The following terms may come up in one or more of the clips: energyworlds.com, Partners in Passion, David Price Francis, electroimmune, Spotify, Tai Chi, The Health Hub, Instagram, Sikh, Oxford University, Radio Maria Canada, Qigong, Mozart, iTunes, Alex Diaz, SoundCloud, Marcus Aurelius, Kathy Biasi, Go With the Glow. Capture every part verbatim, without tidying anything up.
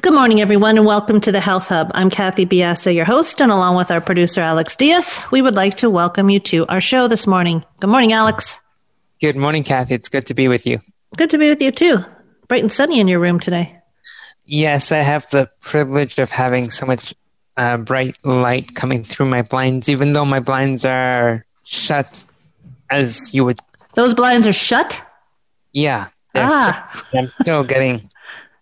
Good morning, everyone, and welcome to the Health Hub. I'm Kathy Biasi, your host, and along with our producer, Alex Diaz, we would like to welcome you to our show this morning. Good morning, Alex. Good morning, Kathy. It's good to be with you. Good to be with you, too. Bright and sunny in your room today. Yes, I have the privilege of having so much uh, bright light coming through my blinds, even though my blinds are shut, as you would. Those blinds are shut? Yeah. Ah. Shut. I'm still getting...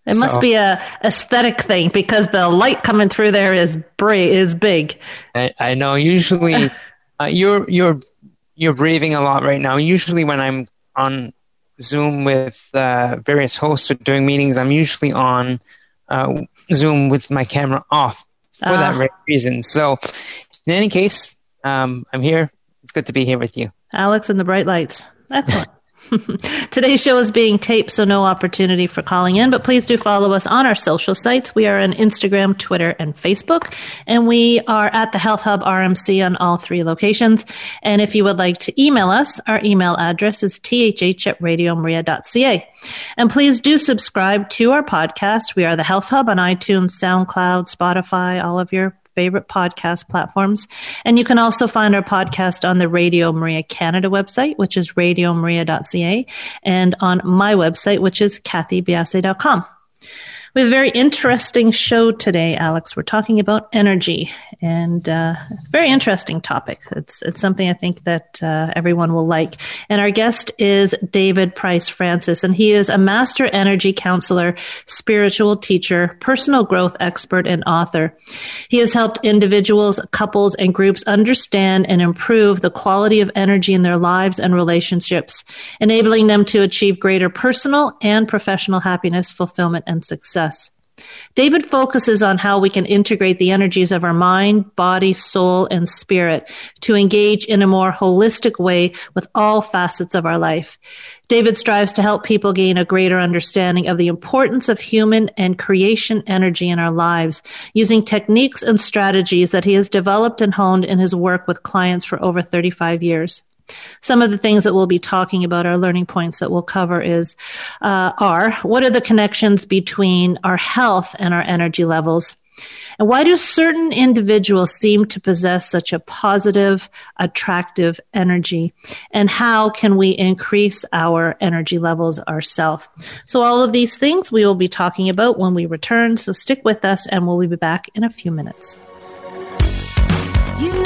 It must so, be a aesthetic thing because the light coming through there is bra- is big. I, I know. Usually, uh, you're you're you're breathing a lot right now. Usually, when I'm on Zoom with uh, various hosts or doing meetings, I'm usually on uh, Zoom with my camera off for uh, that reason. So, in any case, um, I'm here. It's good to be here with you, Alex, and the bright lights. Excellent. Today's show is being taped, so no opportunity for calling in, but please do follow us on our social sites. We are on Instagram, Twitter, and Facebook, and we are at the Health Hub R M C on all three locations. And if you would like to email us, our email address is t h h at radio maria dot c a. And please do subscribe to our podcast. We are the Health Hub on iTunes, SoundCloud, Spotify, all of your favorite podcast platforms. And you can also find our podcast on the Radio Maria Canada website, which is radio maria dot c a, and on my website, which is kathy biasi dot com. We have a very interesting show today, Alex. We're talking about energy, and uh, it's a very interesting topic. It's it's something I think that uh, everyone will like. And our guest is David Price Francis, and he is a master energy counselor, spiritual teacher, personal growth expert, and author. He has helped individuals, couples, and groups understand and improve the quality of energy in their lives and relationships, enabling them to achieve greater personal and professional happiness, fulfillment, and success. Us. David focuses on how we can integrate the energies of our mind, body, soul, and spirit to engage in a more holistic way with all facets of our life. David strives to help people gain a greater understanding of the importance of human and creation energy in our lives, using techniques and strategies that he has developed and honed in his work with clients for over thirty-five years. Some of the things that we'll be talking about, our learning points that we'll cover is, uh, are what are the connections between our health and our energy levels? And why do certain individuals seem to possess such a positive, attractive energy? And how can we increase our energy levels ourselves? So all of these things we will be talking about when we return. So stick with us, and we'll be back in a few minutes. You-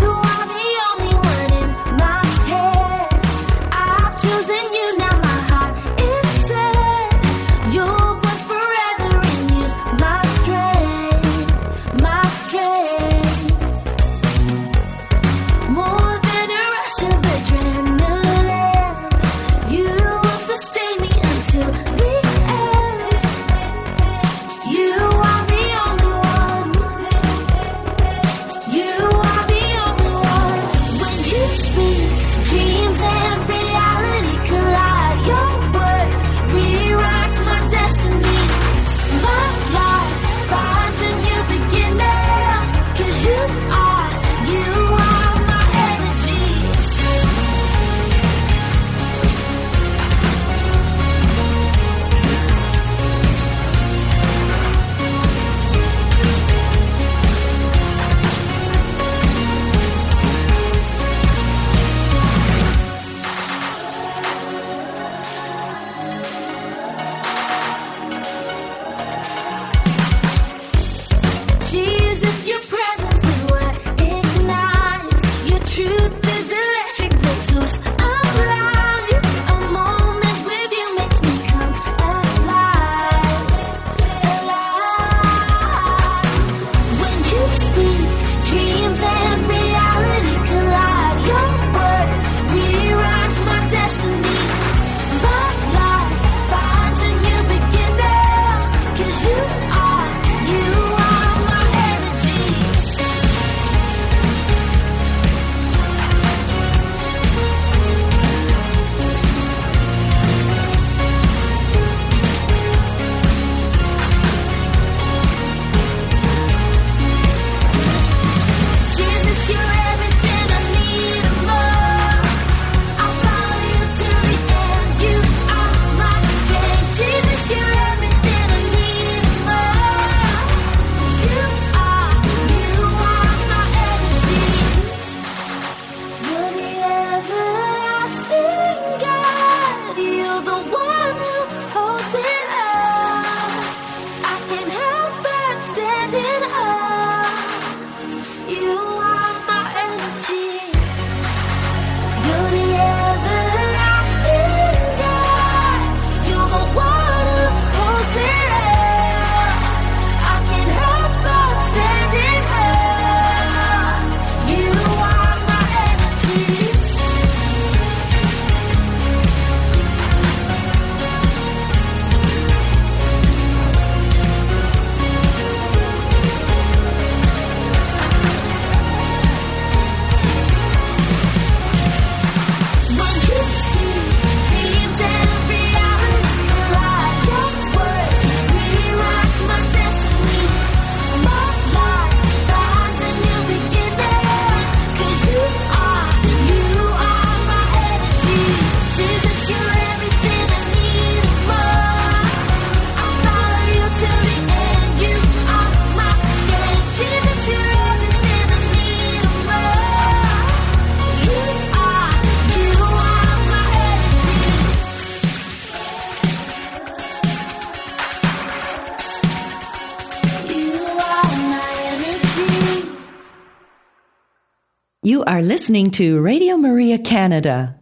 You are listening to Radio Maria Canada.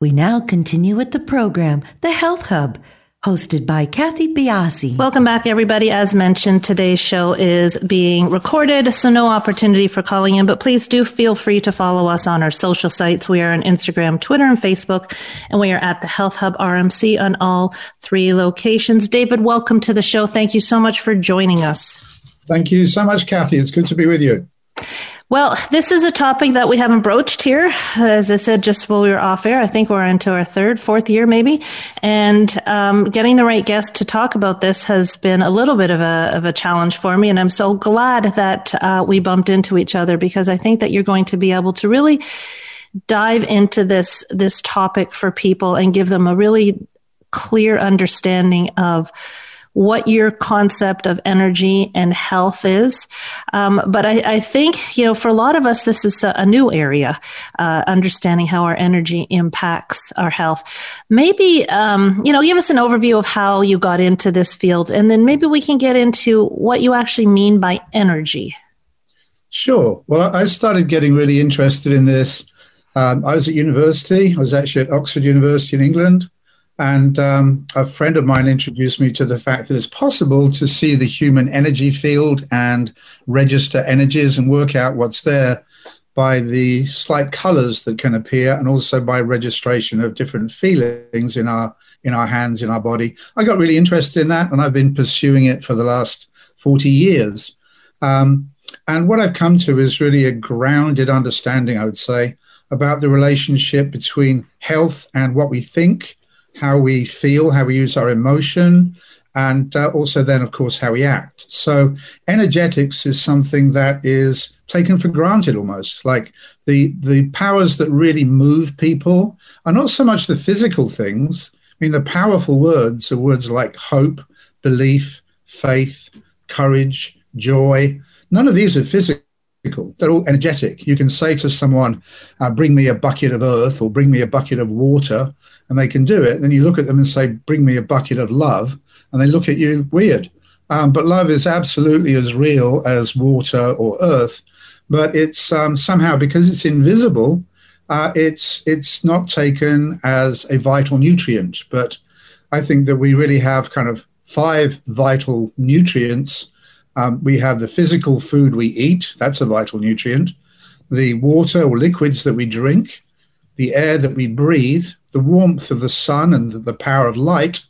We now continue with the program, The Health Hub, hosted by Kathy Biasi. Welcome back, everybody. As mentioned, today's show is being recorded, so no opportunity for calling in, but please do feel free to follow us on our social sites. We are on Instagram, Twitter, and Facebook, and we are at the Health Hub R M C on all three locations. David, welcome to the show. Thank you so much for joining us. Thank you so much, Kathy. It's good to be with you. Well, this is a topic that we haven't broached here. As I said, just while we were off air, I think we're into our third, fourth year maybe. And um, getting the right guest to talk about this has been a little bit of a of a challenge for me. And I'm so glad that uh, we bumped into each other, because I think that you're going to be able to really dive into this this topic for people and give them a really clear understanding of what your concept of energy and health is. Um, but I, I think, you know, for a lot of us, this is a, a new area, uh, understanding how our energy impacts our health. Maybe, um, you know, give us an overview of how you got into this field, and then maybe we can get into what you actually mean by energy. Sure. Well, I started getting really interested in this. Um, I was at university. I was actually at Oxford University in England. And um, a friend of mine introduced me to the fact that it's possible to see the human energy field and register energies and work out what's there by the slight colors that can appear, and also by registration of different feelings in our in our hands, in our body. I got really interested in that, and I've been pursuing it for the last forty years. Um, and what I've come to is really a grounded understanding, I would say, about the relationship between health and what we think, how we feel, how we use our emotion, and uh, also then, of course, how we act. So energetics is something that is taken for granted almost. Like the, the powers that really move people are not so much the physical things. I mean, the powerful words are words like hope, belief, faith, courage, joy. None of these are physical. They're all energetic. You can say to someone, uh, bring me a bucket of earth, or bring me a bucket of water, and they can do it. Then you look at them and say, bring me a bucket of love, and they look at you weird. Um, but love is absolutely as real as water or earth. But it's um, somehow, because it's invisible, uh, it's it's not taken as a vital nutrient. But I think that we really have kind of five vital nutrients. Um, we have the physical food we eat. That's a vital nutrient. The water or liquids that we drink, the air that we breathe, the warmth of the sun and the power of light.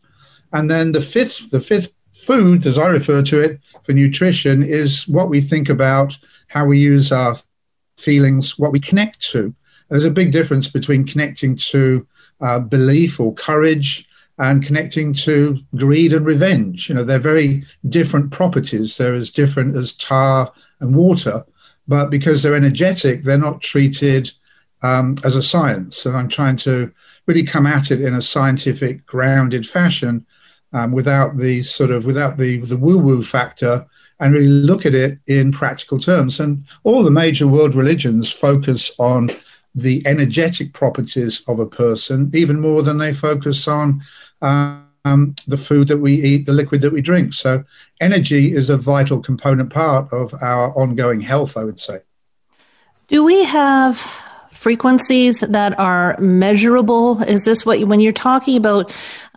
And then the fifth, the fifth food, as I refer to it, for nutrition, is what we think about, how we use our feelings, what we connect to. There's a big difference between connecting to uh, belief or courage and connecting to greed and revenge. You know, they're very different properties. They're as different as tar and water, but because they're energetic, they're not treated um, as a science. And I'm trying to really come at it in a scientific, grounded fashion, um, without the sort of, without the, the woo-woo factor, and really look at it in practical terms. And all the major world religions focus on the energetic properties of a person, even more than they focus on um, the food that we eat, the liquid that we drink. So energy is a vital component part of our ongoing health, I would say. Do we have frequencies that are measurable? Is this what, when you're talking about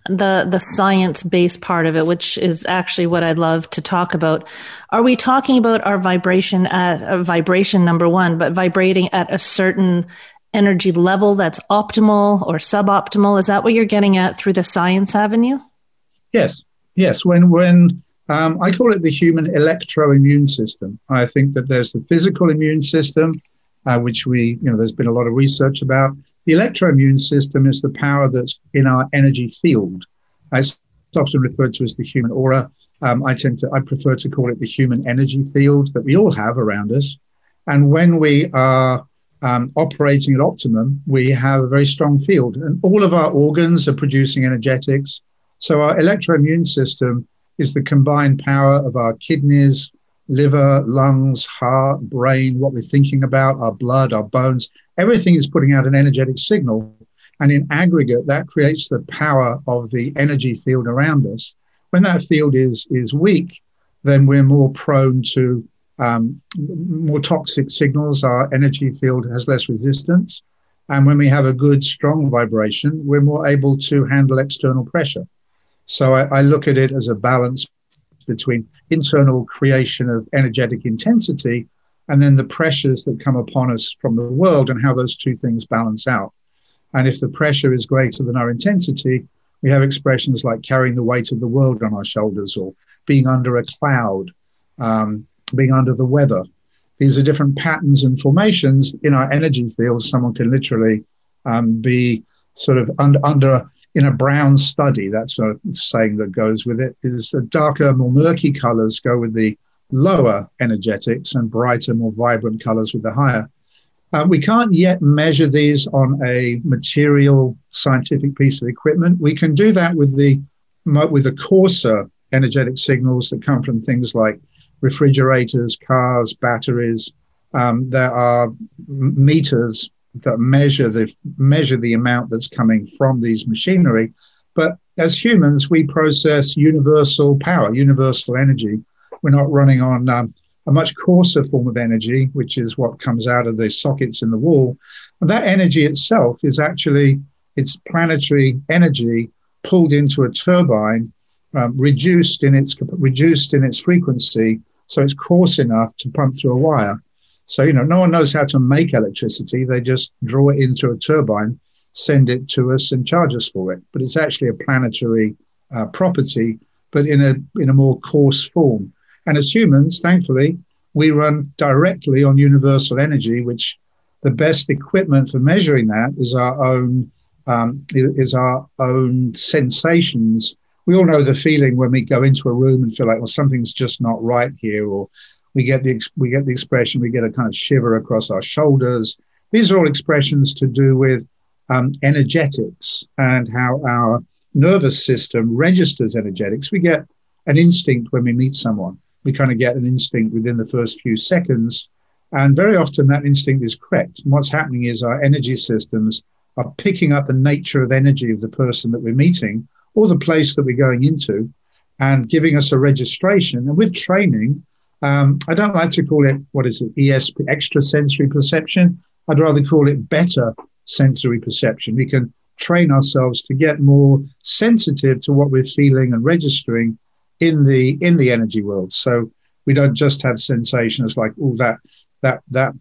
the the science-based part of it, which is actually what I'd love to talk about, are we talking about our vibration at uh, vibration number one, but vibrating at a certain energy level that's optimal or suboptimal? Is that what you're getting at through the science avenue? Yes, yes. When when um, I call it the human electroimmune system. I think that there's the physical immune system, uh, which we you know there's been a lot of research about. The electroimmune system is the power that's in our energy field. It's often referred to as the human aura. Um, I tend to, I prefer to call it the human energy field that we all have around us. And when we are um, operating at optimum, we have a very strong field, and all of our organs are producing energetics. So our electroimmune system is the combined power of our kidneys, liver, lungs, heart, brain, what we're thinking about, our blood, our bones. Everything is putting out an energetic signal, and in aggregate, that creates the power of the energy field around us. When that field is is weak, then we're more prone to um, more toxic signals, our energy field has less resistance. And when we have a good, strong vibration, we're more able to handle external pressure. So I, I look at it as a balance between internal creation of energetic intensity and then the pressures that come upon us from the world and how those two things balance out. And if the pressure is greater than our intensity, we have expressions like carrying the weight of the world on our shoulders or being under a cloud, um, being under the weather. These are different patterns and formations in our energy field. Someone can literally um, be sort of un- under, in a brown study. That's a saying that goes with it, is the darker, more murky colors go with the lower energetics and brighter, more vibrant colors with the higher. Uh, we can't yet measure these on a material scientific piece of equipment. We can do that with the with the coarser energetic signals that come from things like refrigerators, cars, batteries. Um, there are meters that measure the measure the amount that's coming from these machinery. But as humans, we process universal power, universal energy. We're not running on um, a much coarser form of energy, which is what comes out of the sockets in the wall. And that energy itself is actually, it's planetary energy pulled into a turbine, um, reduced in its reduced in its frequency, so it's coarse enough to pump through a wire. So, you know, no one knows how to make electricity. They just draw it into a turbine, send it to us, and charge us for it. But it's actually a planetary uh, property, but in a in a more coarse form. And as humans, thankfully, we run directly on universal energy, which the best equipment for measuring that is our own um, is our own sensations. We all know the feeling when we go into a room and feel like, well, something's just not right here, or we get the we get the expression, we get a kind of shiver across our shoulders. These are all expressions to do with um, energetics and how our nervous system registers energetics. We get an instinct when we meet someone. We kind of get an instinct within the first few seconds. And very often that instinct is correct. And what's happening is our energy systems are picking up the nature of energy of the person that we're meeting or the place that we're going into and giving us a registration. And with training, um, I don't like to call it, what is it, E S P, extrasensory perception. I'd rather call it better sensory perception. We can train ourselves to get more sensitive to what we're feeling and registering in the in the energy world. So we don't just have sensations like, oh, that that that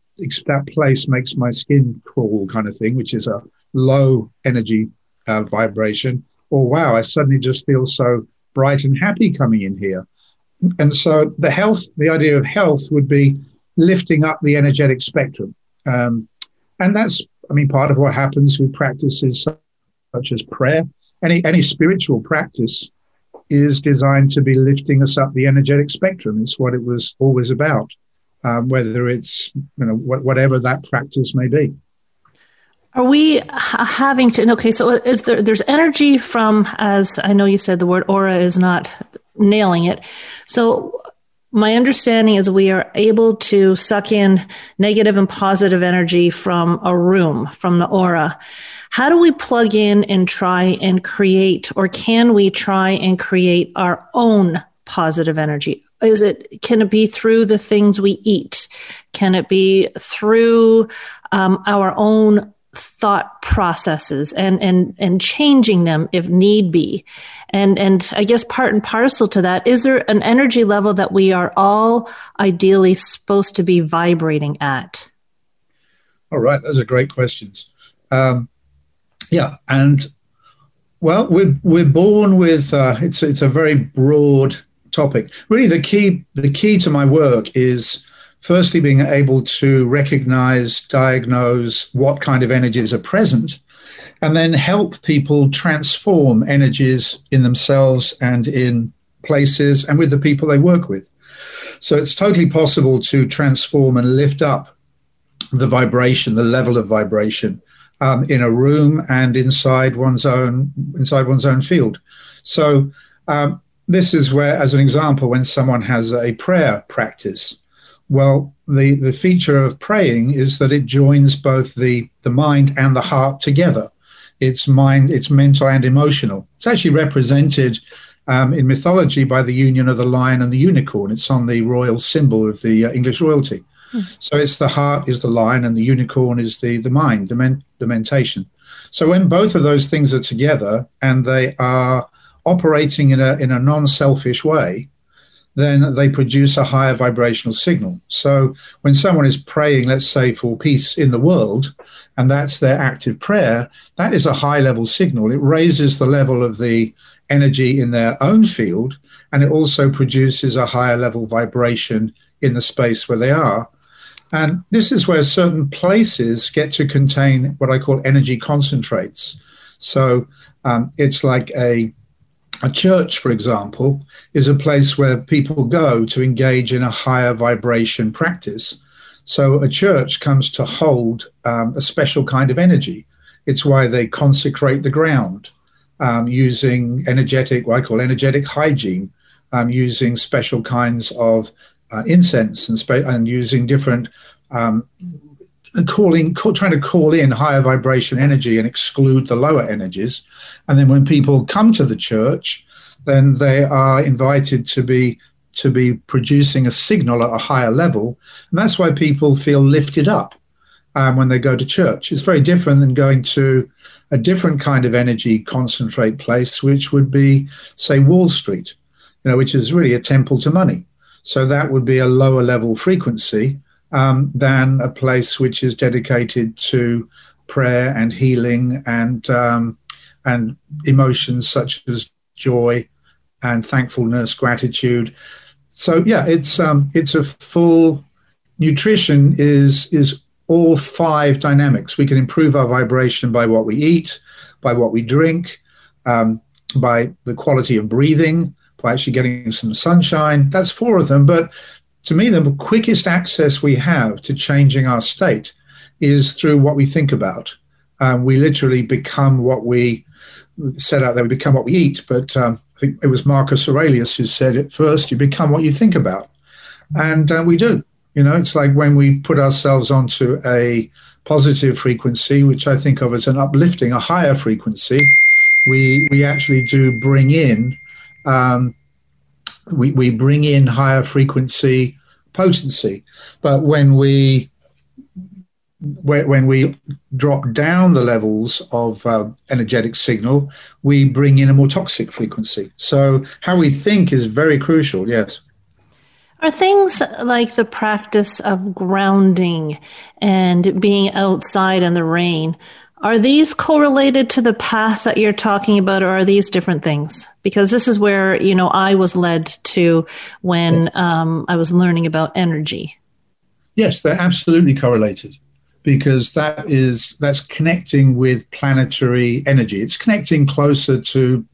that place makes my skin crawl kind of thing, which is a low energy uh, vibration, or wow, I suddenly just feel so bright and happy coming in here. And so the health, the idea of health would be lifting up the energetic spectrum. Um, and that's, I mean, part of what happens with practices such as prayer. Any any spiritual practice is designed to be lifting us up the energetic spectrum. It's what it was always about, um, whether it's, you know, wh- whatever that practice may be. Are we having to, okay, so is there, there's energy from, as I know you said, the word aura is not nailing it. So my understanding is we are able to suck in negative and positive energy from a room, from the aura. How do we plug in and try and create, or can we try and create our own positive energy? Is it, can it be through the things we eat? Can it be through um, our own thought processes and, and, and changing them if need be? And, and I guess part and parcel to that, is there an energy level that we are all ideally supposed to be vibrating at? All right. Those are great questions. Um, yeah. And well, we're, we're born with, uh, it's, it's a very broad topic. Really the key, the key to my work is firstly, being able to recognize, diagnose what kind of energies are present, and then help people transform energies in themselves and in places and with the people they work with. So it's totally possible to transform and lift up the vibration, the level of vibration um, in a room and inside one's own inside one's own field. So um, this is where, as an example, when someone has a prayer practice. Well, the, the feature of praying is that it joins both the, the mind and the heart together. It's mind, it's mental and emotional. It's actually represented um, in mythology by the union of the lion and the unicorn. It's on the royal symbol of the uh, English royalty. Mm. So it's the heart is the lion and the unicorn is the, the mind, the, men, the mentation. So when both of those things are together and they are operating in a, in a non-selfish way, then they produce a higher vibrational signal. So when someone is praying, let's say, for peace in the world, and that's their active prayer, that is a high-level signal. It raises the level of the energy in their own field, and it also produces a higher-level vibration in the space where they are. And this is where certain places get to contain what I call energy concentrates. So um, it's like a... A church, for example, is a place where people go to engage in a higher vibration practice. So a church comes to hold um, a special kind of energy. It's why they consecrate the ground um, using energetic, what I call energetic hygiene, um, using special kinds of uh, incense and, spe- and using different um, calling, call, trying to call in higher vibration energy and exclude the lower energies. And then when people come to the church, then they are invited to be to be producing a signal at a higher level. And that's why people feel lifted up um, when they go to church. It's very different than going to a different kind of energy concentrate place, which would be, say, Wall Street, you know, which is really a temple to money. So that would be a lower level frequency Um, than a place which is dedicated to prayer and healing and um, and emotions such as joy and thankfulness, gratitude. So yeah, it's um, it's a full nutrition is is all five dynamics. We can improve our vibration by what we eat, by what we drink, um, by the quality of breathing, by actually getting some sunshine. That's four of them, but to me, the quickest access we have to changing our state is through what we think about. Um, we literally become what we set out there. We become what we eat. But um, I think it was Marcus Aurelius who said at first, you become what you think about. And uh, we do. You know, it's like when we put ourselves onto a positive frequency, which I think of as an uplifting, a higher frequency, we, we actually do bring in um, we, we bring in higher frequency potency. But when we when we drop down the levels of uh, energetic signal, we bring in a more toxic frequency. So how we think is very crucial, yes. Are things like the practice of grounding and being outside in the rain, are these correlated to the path that you're talking about, or are these different things? Because this is where, you know, I was led to when um, I was learning about energy. Yes, they're absolutely correlated because that is, that's connecting with planetary energy. It's connecting closer to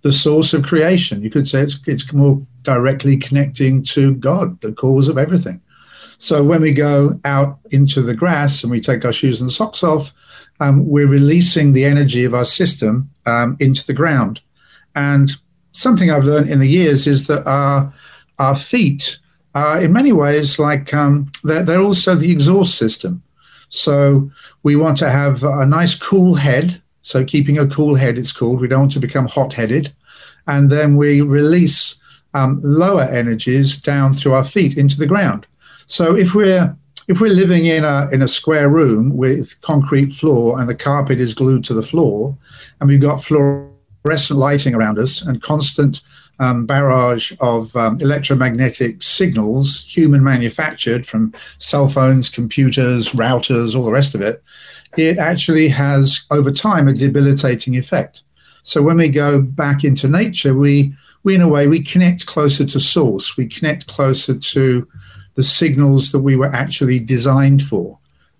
the source of creation. You could say it's, it's more directly connecting to God, the cause of everything. So when we go out into the grass and we take our shoes and socks off, Um, we're releasing the energy of our system um, into the ground. And something I've learned in the years is that our, our feet are in many ways like um, they're, they're also the exhaust system. So we want to have a nice cool head. So keeping a cool head, it's called. We don't want to become hot-headed. And then we release um, lower energies down through our feet into the ground. So if we're If we're living in a in a square room with concrete floor and the carpet is glued to the floor and we've got fluorescent lighting around us and constant um, barrage of um, electromagnetic signals, human manufactured from cell phones, computers, routers, all the rest of it, it actually has over time a debilitating effect. So when we go back into nature, we we in a way, we connect closer to source, we connect closer to the signals that we were actually designed for,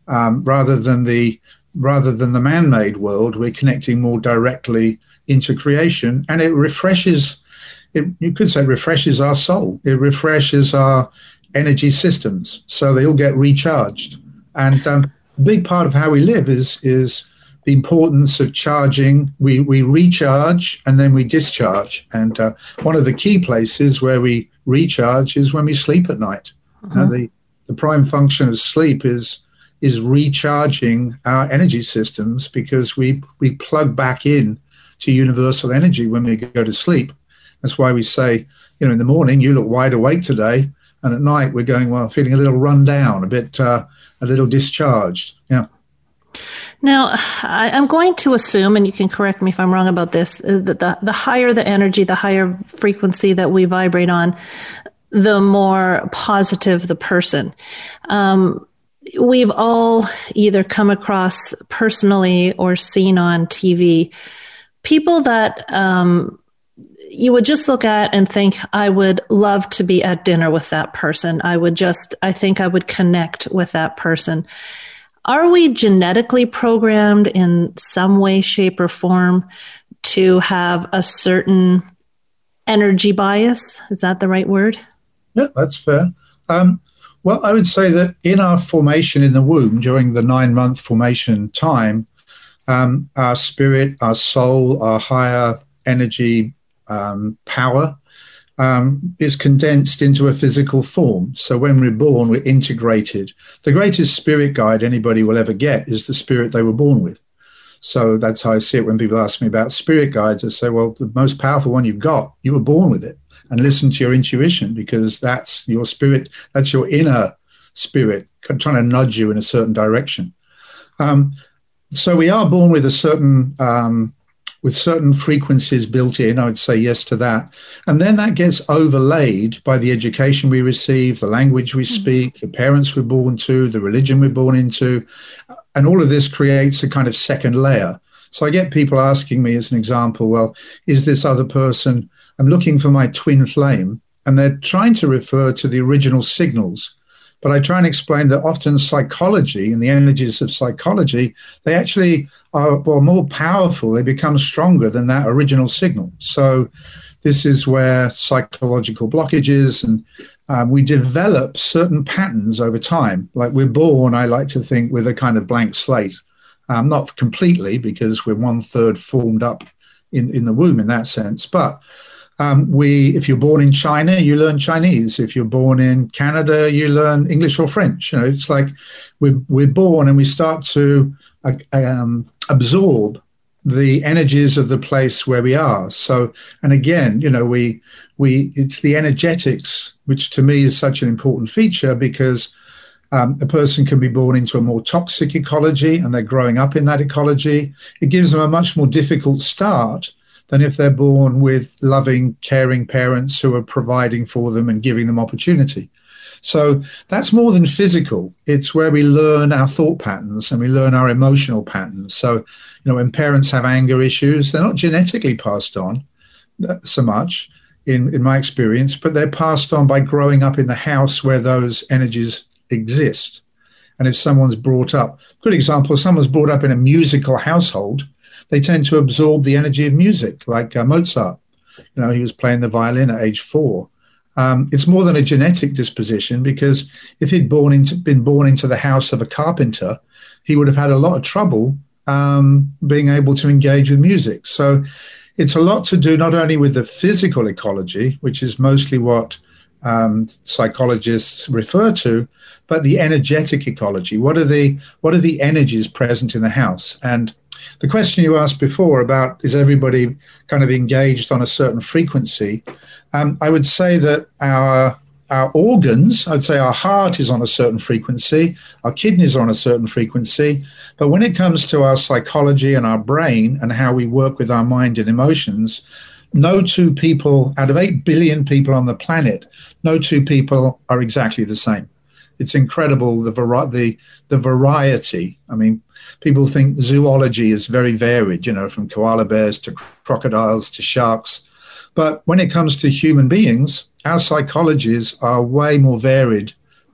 um, rather than the rather than the man-made world. We're connecting more directly into creation, and it refreshes. It, you could say, refreshes our soul. It refreshes our energy systems, so they all get recharged. And um, a big part of how we live is is the importance of charging. We we recharge and then we discharge. And uh, one of the key places where we recharge is when we sleep at night. Uh-huh. Now the, the prime function of sleep is is recharging our energy systems because we, we plug back in to universal energy when we go to sleep. That's why we say, you know, in the morning, you look wide awake today. And at night, we're going, well, feeling a little run down, a bit, uh, a little discharged. Yeah. Now, I, I'm going to assume, and you can correct me if I'm wrong about this, that the, the higher the energy, the higher frequency that we vibrate on, the more positive the person. Um, we've all either come across personally or seen on T V people that um, you would just look at and think, I would love to be at dinner with that person. I would just, I think I would connect with that person. Are we genetically programmed in some way, shape, or form to have a certain energy bias? Is that the right word? Yeah, that's fair. Um, well, I would say that in our formation in the womb, during the nine-month formation time, um, our spirit, our soul, our higher energy um, power Um, is condensed into a physical form. So when we're born, we're integrated. The greatest spirit guide anybody will ever get is the spirit they were born with. So that's how I see it when people ask me about spirit guides. I say, well, the most powerful one you've got, you were born with it. And listen to your intuition, because that's your spirit, that's your inner spirit trying to nudge you in a certain direction. Um, so we are born with a certain... Um, with certain frequencies built in, I would say yes to that. And then that gets overlaid by the education we receive, the language we speak, the parents we're born to, the religion we're born into. And all of this creates a kind of second layer. So I get people asking me, as an example, well, is this other person, I'm looking for my twin flame, and they're trying to refer to the original signals. But I try and explain that often psychology and the energies of psychology, they actually are well, more powerful. They become stronger than that original signal. So this is where psychological blockages and um, we develop certain patterns over time. Like we're born, I like to think, with a kind of blank slate. Um, not completely, because we're one third formed up in, in the womb in that sense. But Um, we, if you're born in China, you learn Chinese. If you're born in Canada, you learn English or French. You know, it's like we're, we're born and we start to uh, um, absorb the energies of the place where we are. So, and again, you know, we we it's the energetics, which to me is such an important feature, because Um, a person can be born into a more toxic ecology and they're growing up in that ecology. It gives them a much more difficult start than if they're born with loving, caring parents who are providing for them and giving them opportunity. So that's more than physical. It's where we learn our thought patterns and we learn our emotional patterns. So, you know, when parents have anger issues, they're not genetically passed on so much in, in my experience, but they're passed on by growing up in the house where those energies exist. And if someone's brought up, good example, if someone's brought up in a musical household, they tend to absorb the energy of music, like uh, Mozart. You know, he was playing the violin at age four. Um, it's more than a genetic disposition, because if he'd born into, been born into the house of a carpenter, he would have had a lot of trouble um, being able to engage with music. So it's a lot to do not only with the physical ecology, which is mostly what um, psychologists refer to, but the energetic ecology. What are the what are the energies present in the house? And the question you asked before about is everybody kind of engaged on a certain frequency, um, I would say that our our organs, I'd say our heart is on a certain frequency, our kidneys are on a certain frequency, but when it comes to our psychology and our brain and how we work with our mind and emotions, no two people out of eight billion people on the planet, no two people are exactly the same. It's incredible, the, vari- the the variety. I mean, people think zoology is very varied, you know, from koala bears to crocodiles to sharks. But when it comes to human beings, our psychologies are way more varied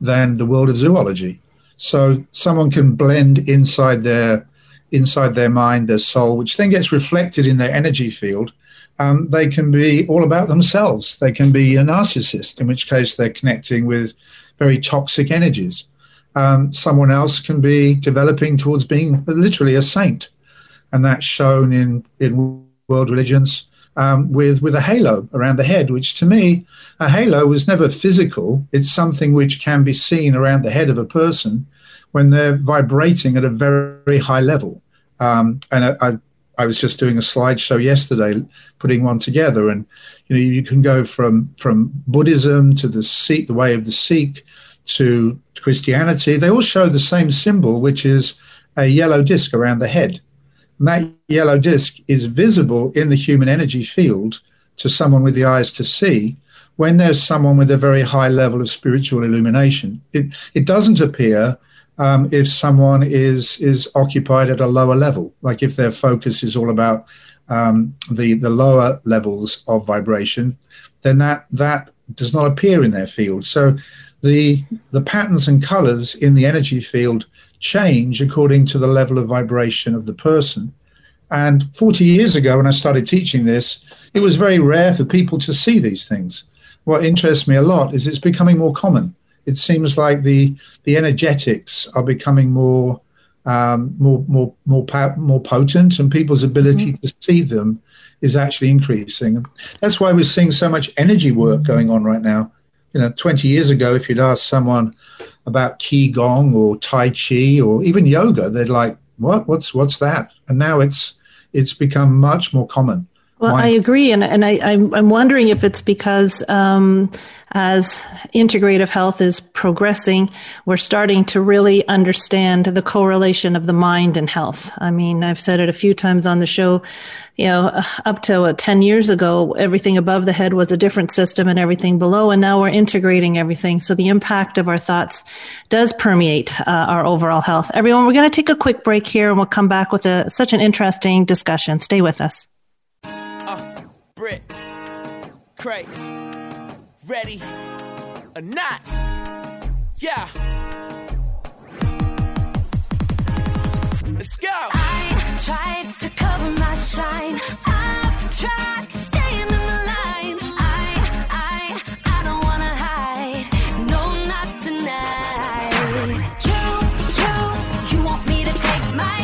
than the world of zoology. So someone can blend inside their inside their mind, their soul, which then gets reflected in their energy field. Um, they can be all about themselves. They can be a narcissist, in which case they're connecting with very toxic energies. Um, someone else can be developing towards being literally a saint. And that's shown in, in world religions um, with, with a halo around the head, which to me, a halo was never physical. It's something which can be seen around the head of a person when they're vibrating at a very, very high level. Um, and I, I I was just doing a slideshow yesterday, putting one together, and you know, you can go from from Buddhism to the Sikh, the way of the Sikh, to Christianity. They all show the same symbol, which is a yellow disc around the head, and that yellow disc is visible in the human energy field to someone with the eyes to see when there's someone with a very high level of spiritual illumination. It it doesn't appear Um, if someone is is occupied at a lower level, like if their focus is all about um, the the lower levels of vibration, then that that does not appear in their field. So the the patterns and colors in the energy field change according to the level of vibration of the person. And forty years ago, when I started teaching this, it was very rare for people to see these things. What interests me a lot is it's becoming more common. It seems like the the energetics are becoming more um, more more more po- more potent, and people's ability mm-hmm. to see them is actually increasing. That's why we're seeing so much energy work going on right now. You know, twenty years ago, if you'd asked someone about Qigong or Tai Chi or even yoga, they'd like, what? What's what's that? And now it's it's become much more common. Well, I agree, and and I, I'm I'm wondering if it's because um, as integrative health is progressing, we're starting to really understand the correlation of the mind and health. I mean, I've said it a few times on the show. You know, up to uh, ten years ago, everything above the head was a different system and everything below, and now we're integrating everything. So the impact of our thoughts does permeate uh, our overall health. Everyone, we're going to take a quick break here, and we'll come back with a, such an interesting discussion. Stay with us. Brick, crate, ready or not, yeah, let's go. I tried to cover my shine, I tried staying in the lines, I, I, I don't wanna hide, no not tonight, you, you, you want me to take my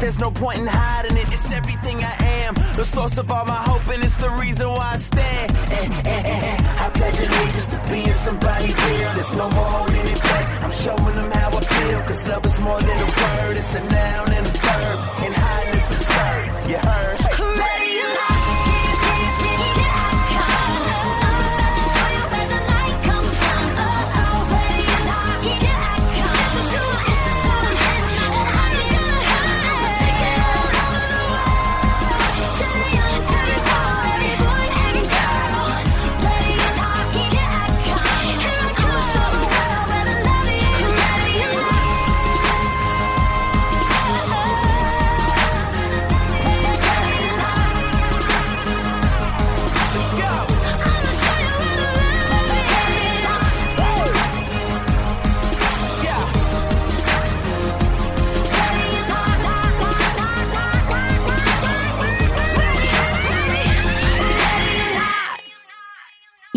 there's no point in hiding it, it's everything I am, the source of all my hope, and it's the reason why I stand, and, and, and, I pledge allegiance to being somebody real, there's no more holding it back, I'm showing them how I feel, cause love is more than a word, it's a noun and a verb, and hiding is absurd, you heard?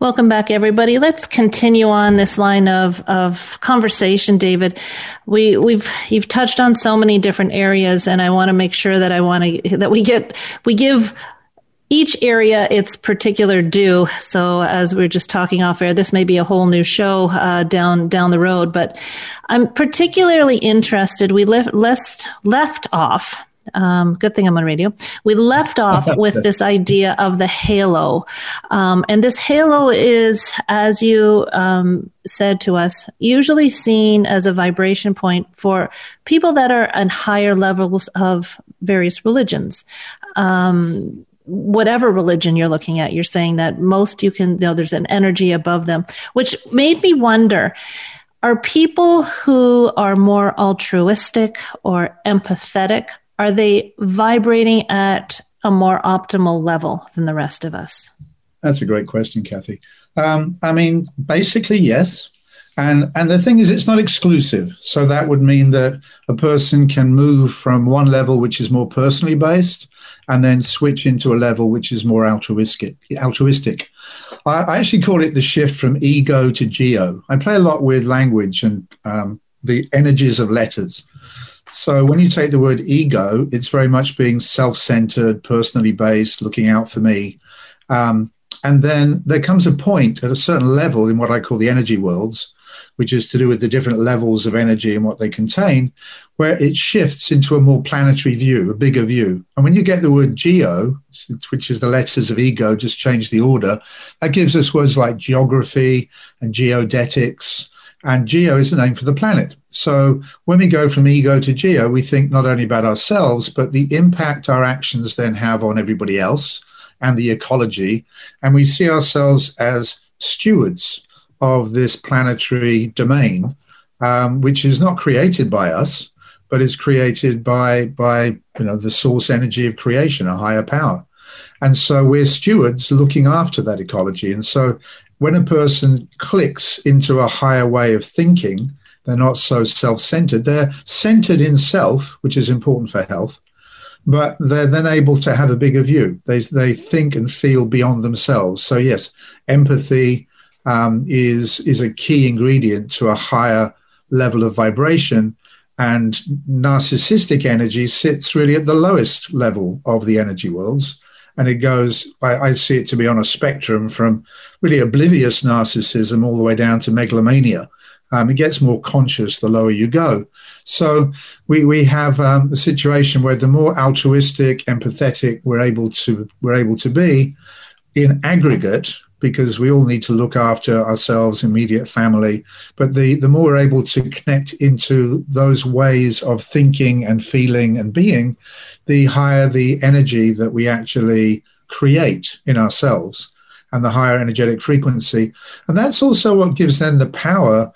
Welcome back, everybody. Let's continue on this line of, of conversation, David. We, we've you've touched on so many different areas, and I want to make sure that I want to that we get we give each area its particular due. So as we we're just talking off air, this may be a whole new show uh, down down the road. But I'm particularly interested. We left left, left off. Um, good thing I'm on radio. We left off with this idea of the halo. Um, and this halo is, as you um, said to us, usually seen as a vibration point for people that are on higher levels of various religions. Um, whatever religion you're looking at, you're saying that most you can, you know, there's an energy above them, which made me wonder, are people who are more altruistic or empathetic, are they vibrating at a more optimal level than the rest of us? That's a great question, Kathy. Um, I mean, basically, yes. And and the thing is, it's not exclusive. So that would mean that a person can move from one level, which is more personally based, and then switch into a level which is more altruistic. altruistic. I, I actually call it the shift from ego to geo. I play a lot with language and um, the energies of letters. So when you take the word ego, it's very much being self-centered, personally based, looking out for me. Um, and then there comes a point at a certain level in what I call the energy worlds, which is to do with the different levels of energy and what they contain, where it shifts into a more planetary view, a bigger view. And when you get the word geo, which is the letters of ego, just change the order, that gives us words like geography and geodetics. And geo is the name for the planet. So when we go from ego to geo, we think not only about ourselves, but the impact our actions then have on everybody else and the ecology. And we see ourselves as stewards of this planetary domain, um, which is not created by us, but is created by, by you know, the source energy of creation, a higher power. And so we're stewards looking after that ecology. And so when a person clicks into a higher way of thinking, they're not so self-centered. They're centered in self, which is important for health, but they're then able to have a bigger view. They they think and feel beyond themselves. So yes, empathy um, is, is a key ingredient to a higher level of vibration, and narcissistic energy sits really at the lowest level of the energy worlds. And it goes, I, I see it to be on a spectrum from really oblivious narcissism all the way down to megalomania. Um, it gets more conscious the lower you go. So we we have um, a situation where the more altruistic, empathetic we're able to we're able to be in aggregate, because we all need to look after ourselves, immediate family. But the the more we're able to connect into those ways of thinking and feeling and being, the higher the energy that we actually create in ourselves and the higher energetic frequency. And that's also what gives then the power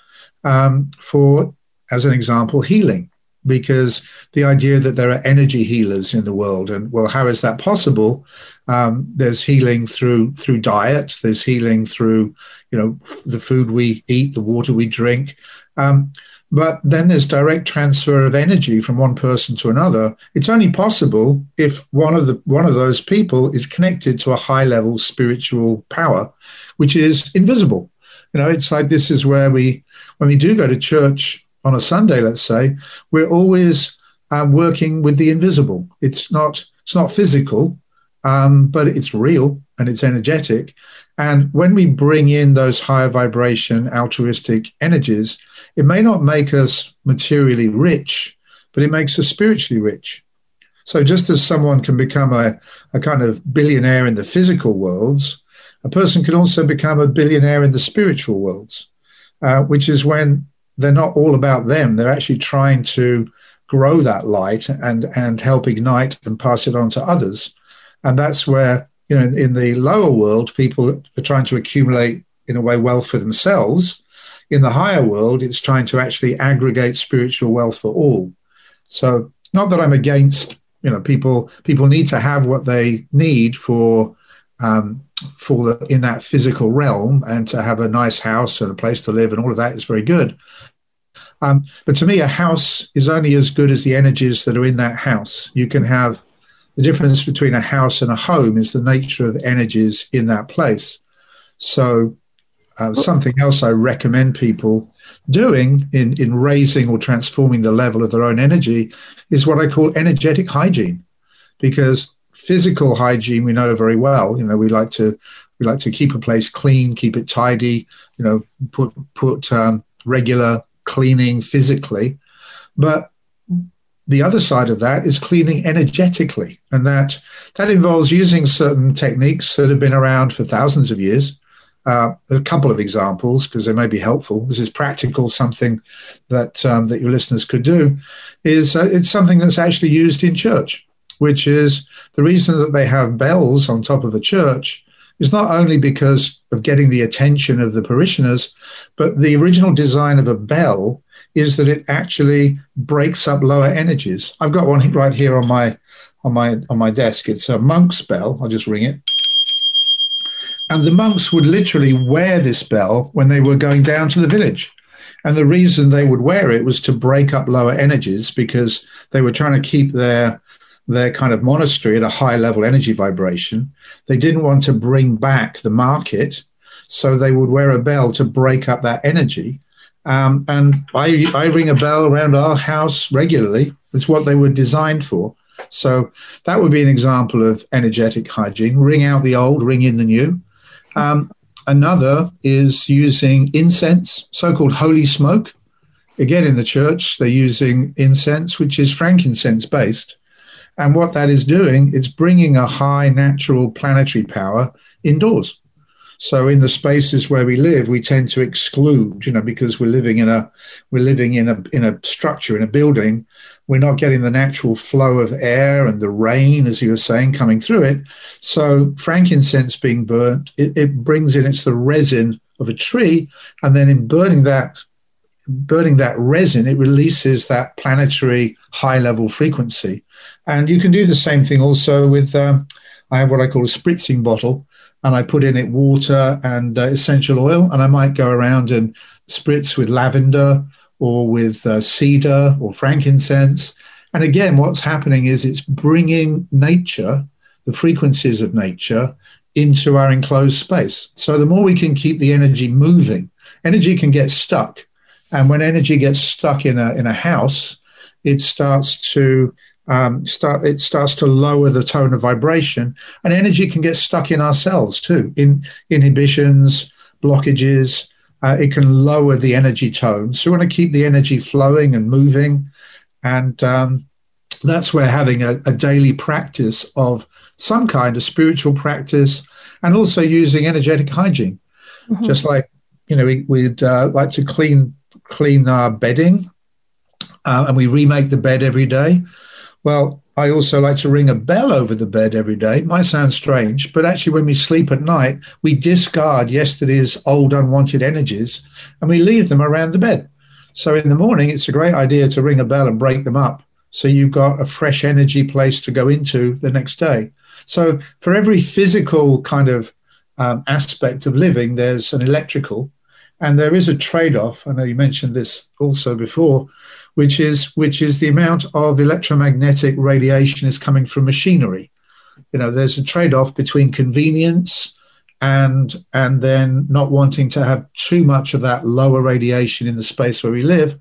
um, for, as an example, healing, because the idea that there are energy healers in the world, and well, how is that possible? Um, there's healing through through diet, there's healing through, you know, f- the food we eat, the water we drink. Um, but then there's direct transfer of energy from one person to another. It's only possible if one of the one of those people is connected to a high level spiritual power, which is invisible. You know, it's like, this is where we, when we do go to church on a Sunday, let's say, we're always um, working with the invisible. It's not it's not physical. Um, but it's real and it's energetic. And when we bring in those higher vibration, altruistic energies, it may not make us materially rich, but it makes us spiritually rich. So just as someone can become a, a kind of billionaire in the physical worlds, a person can also become a billionaire in the spiritual worlds, uh, which is when they're not all about them. They're actually trying to grow that light and, and help ignite and pass it on to others. And that's where, you know, in, in the lower world, people are trying to accumulate, in a way, wealth for themselves. In the higher world, it's trying to actually aggregate spiritual wealth for all. So not that I'm against, you know, people people need to have what they need for um, for the, in that physical realm, and to have a nice house and a place to live and all of that is very good. Um, but to me, a house is only as good as the energies that are in that house. You can have the difference between a house and a home is the nature of energies in that place. So uh, something else I recommend people doing in, in raising or transforming the level of their own energy is what I call energetic hygiene, because physical hygiene we know very well. You know, we like to we like to keep a place clean, keep it tidy, you know, put, put um, regular cleaning physically. But the other side of that is cleaning energetically. And that that involves using certain techniques that have been around for thousands of years. Uh, a couple of examples, because they may be helpful. This is practical, something that um, that your listeners could do, is uh, it's something that's actually used in church, which is the reason that they have bells on top of a church is not only because of getting the attention of the parishioners, but the original design of a bell is that it actually breaks up lower energies. I've got one right here on my on my on my desk. It's a monk's bell. I'll just ring it. And the monks would literally wear this bell when they were going down to the village. And the reason they would wear it was to break up lower energies, because they were trying to keep their their kind of monastery at a high level energy vibration. They didn't want to bring back the market, so they would wear a bell to break up that energy. Um, and I, I ring a bell around our house regularly. It's what they were designed for. So that would be an example of energetic hygiene. Ring out the old, ring in the new. Um, another is using incense, so-called holy smoke. Again, in the church, they're using incense, which is frankincense-based. And what that is doing is bringing a high natural planetary power indoors. So in the spaces where we live, we tend to exclude, you know, because we're living in a we're living in a in a structure, in a building. We're not getting the natural flow of air and the rain, as you were saying, coming through it. So frankincense being burnt, it, it brings in, it's the resin of a tree. And then in burning that, burning that resin, it releases that planetary high level frequency. And you can do the same thing also with, um, I have what I call a spritzing bottle, and I put in it water and uh, essential oil. And I might go around and spritz with lavender or with uh, cedar or frankincense. And again, what's happening is it's bringing nature, the frequencies of nature, into our enclosed space. So the more we can keep the energy moving, energy can get stuck. And when energy gets stuck in a in a house, it starts to um, start it starts to lower the tone of vibration. And energy can get stuck in ourselves too, in inhibitions, blockages. Uh, it can lower the energy tone. So we want to keep the energy flowing and moving. And um, that's where having a, a daily practice of some kind, of spiritual practice, and also using energetic hygiene. Mm-hmm. Just like, you know, we, we'd uh, like to clean clean our bedding uh, and we remake the bed every day. Well, I also like to ring a bell over the bed every day. It might sound strange, but actually when we sleep at night, we discard yesterday's old unwanted energies and we leave them around the bed. So in the morning, it's a great idea to ring a bell and break them up, so you've got a fresh energy place to go into the next day. So for every physical kind of um, aspect of living, there's an electrical, and there is a trade-off. I know you mentioned this also before, which is which is the amount of electromagnetic radiation is coming from machinery. You know, there's a trade-off between convenience and and then not wanting to have too much of that lower radiation in the space where we live.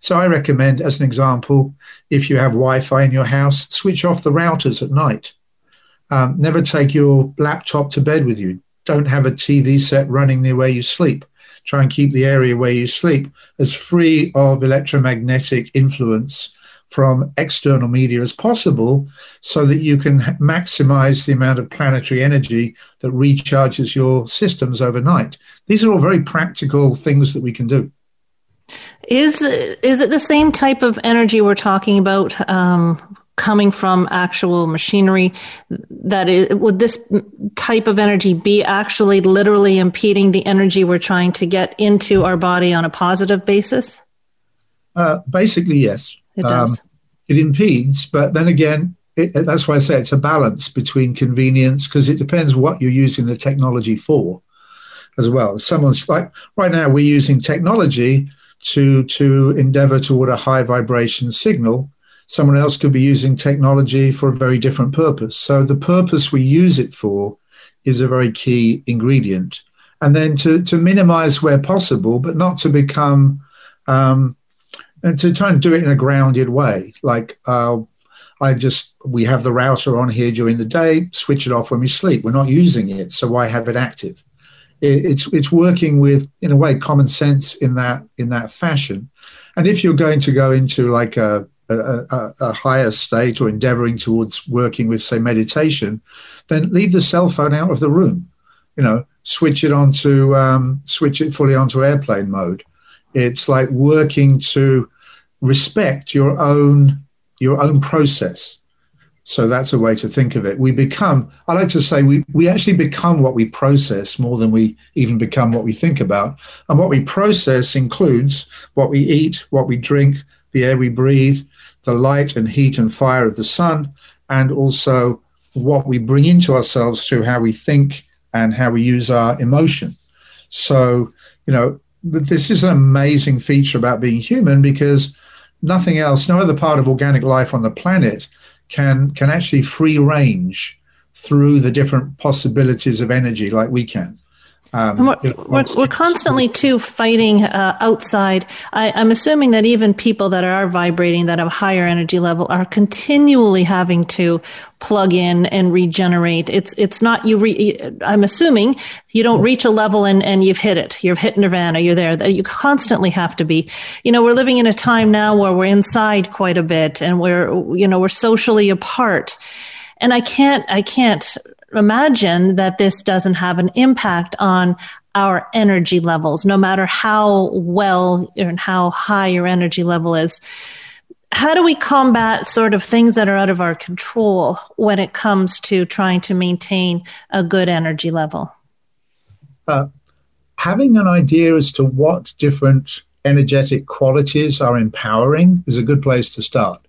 So I recommend, as an example, if you have Wi-Fi in your house, switch off the routers at night. Um, never take your laptop to bed with you. Don't have a T V set running near where you sleep. Try and keep the area where you sleep as free of electromagnetic influence from external media as possible, so that you can maximize the amount of planetary energy that recharges your systems overnight. These are all very practical things that we can do. Is, is it the same type of energy we're talking about um, coming from actual machinery? That is, would this type of energy be actually literally impeding the energy we're trying to get into our body on a positive basis? Uh, basically, yes. It does. Um, it impedes, but then again, it, that's why I say it's a balance between convenience, because it depends what you're using the technology for as well. Someone's like, right now we're using technology to to endeavor toward a high vibration signal. Someone else could be using technology for a very different purpose. So the purpose we use it for is a very key ingredient. And then to, to minimize where possible, but not to become, um, and to try and do it in a grounded way. Like uh, I just, we have the router on here during the day, switch it off when we sleep. We're not using it, so why have it active? It, it's it's working with, in a way, common sense in that in that fashion. And if you're going to go into like a A, a, a higher state or endeavoring towards working with, say, meditation, then leave the cell phone out of the room. You know, switch it on to, um, switch it fully onto airplane mode. It's like working to respect your own, your own process. So that's a way to think of it. We become, I like to say, we, we actually become what we process more than we even become what we think about. And what we process includes what we eat, what we drink, the air we breathe, the light and heat and fire of the sun, and also what we bring into ourselves through how we think and how we use our emotion. So, you know, this is an amazing feature about being human, because nothing else, no other part of organic life on the planet can, can actually free range through the different possibilities of energy like we can. Um, we're, we're, we're constantly, too, fighting uh, outside. I, I'm assuming that even people that are vibrating, that have higher energy level, are continually having to plug in and regenerate. It's it's not you. Re, I'm assuming you don't reach a level and, and you've hit it. You've hit nirvana. You're there. You constantly have to be. You know, we're living in a time now where we're inside quite a bit, and we're you know we're socially apart. And I can't. I can't. imagine that this doesn't have an impact on our energy levels, no matter how well and how high your energy level is. How do we combat sort of things that are out of our control when it comes to trying to maintain a good energy level? Uh, having an idea as to what different energetic qualities are empowering is a good place to start.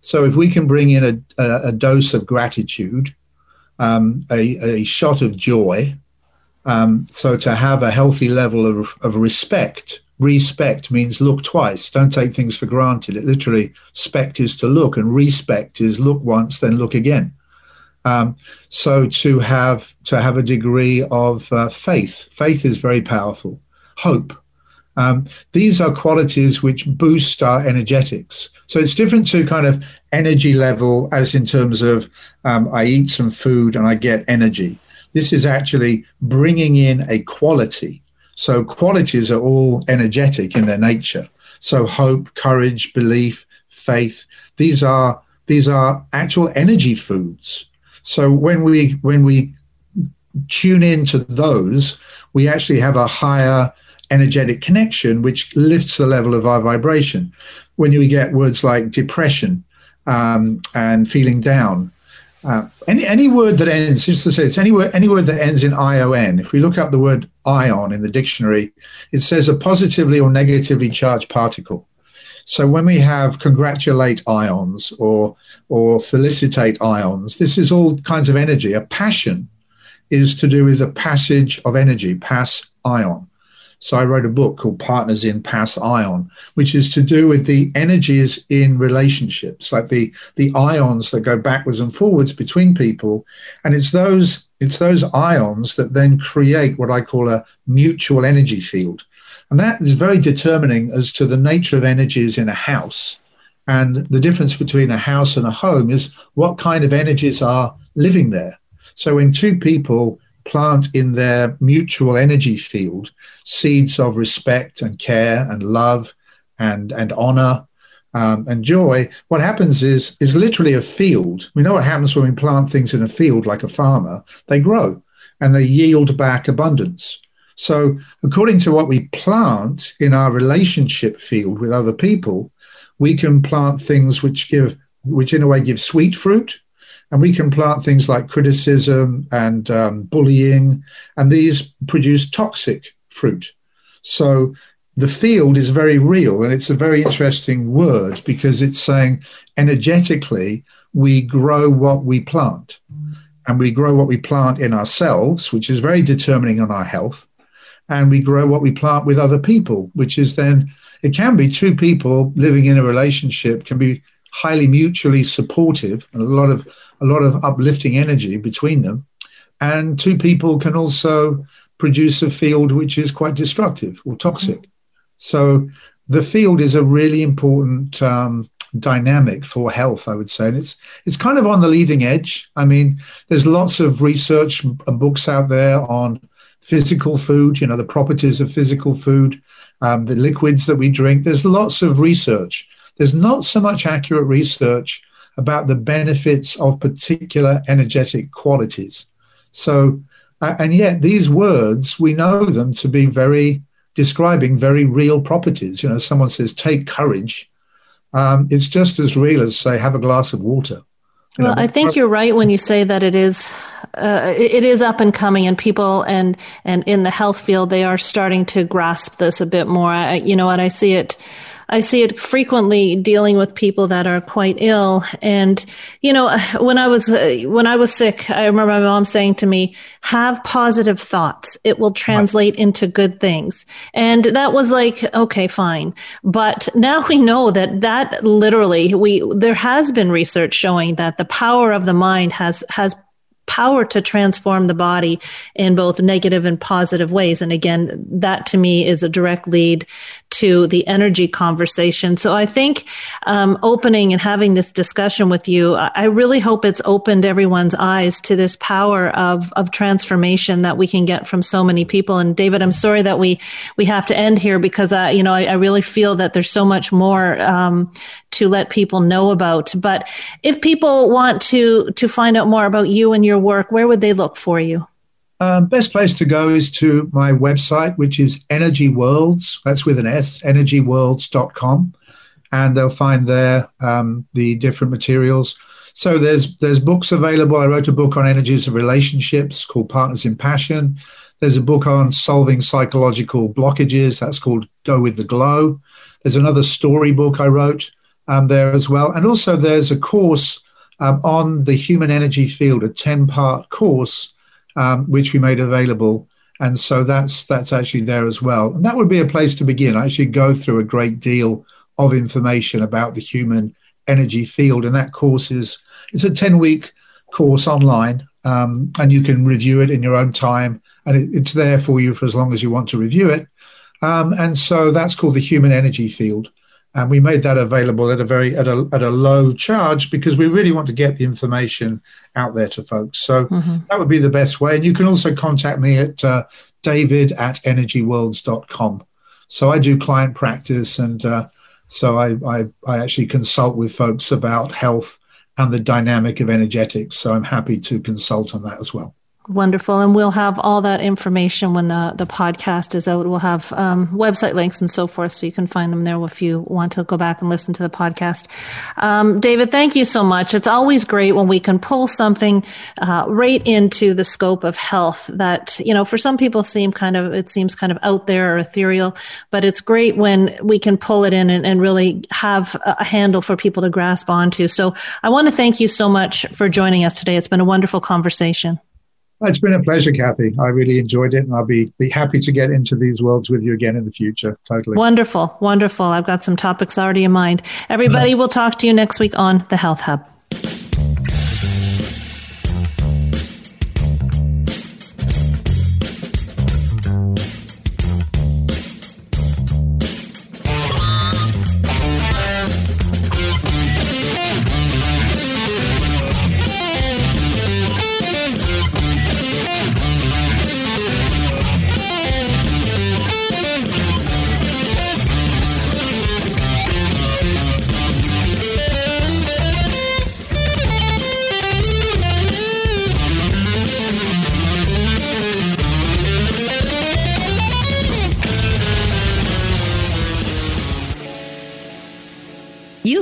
So if we can bring in a, a, a dose of gratitude, Um, a, a shot of joy. Um, so to have a healthy level of, of respect, respect means look twice. Don't take things for granted. It literally, spect is to look, and respect is look once, then look again. Um, so to have to have a degree of uh, faith. Faith is very powerful. Hope. Um, these are qualities which boost our energetics. So it's different to kind of energy level as in terms of um, I eat some food and I get energy. This is actually bringing in a quality. So qualities are all energetic in their nature. So hope, courage, belief, faith, these are these are actual energy foods. So when we when we tune into those, we actually have a higher energetic connection, which lifts the level of our vibration. When you get words like depression um, and feeling down, uh, any any word that ends, just to say, it's any word, any word that ends in I O N. If we look up the word ion in the dictionary, it says a positively or negatively charged particle. So when we have congratulate ions or or felicitate ions, this is all kinds of energy. A passion is to do with the passage of energy, pass ion. So I wrote a book called Partners in Passion, which is to do with the energies in relationships, like the the ions that go backwards and forwards between people. And it's those it's those ions that then create what I call a mutual energy field. And that is very determining as to the nature of energies in a house. And the difference between a house and a home is what kind of energies are living there. So when two people plant in their mutual energy field seeds of respect and care and love and and honor um, and joy, what happens is is literally a field. We know what happens when we plant things in a field, like a farmer. They grow and they yield back abundance. So according to what we plant in our relationship field with other people, we can plant things which give which in a way give sweet fruit. And we can plant things like criticism and um, bullying, and these produce toxic fruit. So the field is very real, and it's a very interesting word because it's saying energetically we grow what we plant, and we grow what we plant in ourselves, which is very determining on our health, and we grow what we plant with other people, which is then It can be two people living in a relationship can be highly mutually supportive, and a lot of a lot of uplifting energy between them. And two people can also produce a field which is quite destructive or toxic. Mm-hmm. So the field is a really important um, dynamic for health, I would say. And it's it's kind of on the leading edge. I mean, there's lots of research and books out there on physical food, you know, the properties of physical food, um, the liquids that we drink. There's lots of research. There's not so much accurate research about the benefits of particular energetic qualities. So, and yet these words, we know them to be very describing very real properties. You know, someone says, take courage. Um, it's just as real as, say, have a glass of water. You well, know, I think pro- you're right when you say that it is uh, it is up and coming, and people and and in the health field, they are starting to grasp this a bit more. I, you know, and I see it. I see it frequently dealing with people that are quite ill. And, you know, when I was, uh, when I was sick, I remember my mom saying to me, have positive thoughts. It will translate into good things. And that was like, okay, fine. But now we know that that literally we, there has been research showing that the power of the mind has, has power to transform the body in both negative and positive ways. And again, that to me is a direct lead to the energy conversation. So I think um, opening and having this discussion with you, I really hope it's opened everyone's eyes to this power of, of transformation that we can get from so many people. And David, I'm sorry that we, we have to end here because I, you know, I, I really feel that there's so much more um, to let people know about. But if people want to, to find out more about you and your work, where would they look for you? Um, best place to go is to my website, which is energy worlds, that's with an S, energy worlds dot com. And they'll find there um, the different materials. So there's there's books available. I wrote a book on energies of relationships called Partners in Passion. There's a book on solving psychological blockages. That's called Go With the Glow. There's another story book I wrote um, there as well. And also there's a course um, on the human energy field, a ten-part course Um, which we made available. And so that's that's actually there as well. And that would be a place to begin. I actually go through a great deal of information about the human energy field. And that course is, it's a ten-week course online, um, and you can review it in your own time. And it, it's there for you for as long as you want to review it. Um, and so that's called the human energy field. And we made that available at a very at a at a low charge because we really want to get the information out there to folks. So mm-hmm. that would be the best way. And you can also contact me at uh, David at energy worlds dot com. So I do client practice, and uh, so I, I I actually consult with folks about health and the dynamic of energetics. So I'm happy to consult on that as well. Wonderful. And we'll have all that information when the, the podcast is out. We'll have um, website links and so forth, so you can find them there if you want to go back and listen to the podcast. Um, David, thank you so much. It's always great when we can pull something uh, right into the scope of health that, you know, for some people seem kind of, it seems kind of out there or ethereal, but it's great when we can pull it in and, and really have a handle for people to grasp onto. So I want to thank you so much for joining us today. It's been a wonderful conversation. It's been a pleasure, Kathy. I really enjoyed it, and I'll be, be happy to get into these worlds with you again in the future. Totally. Wonderful. Wonderful. I've got some topics already in mind. Everybody, we'll talk to you next week on The Health Hub.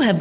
Have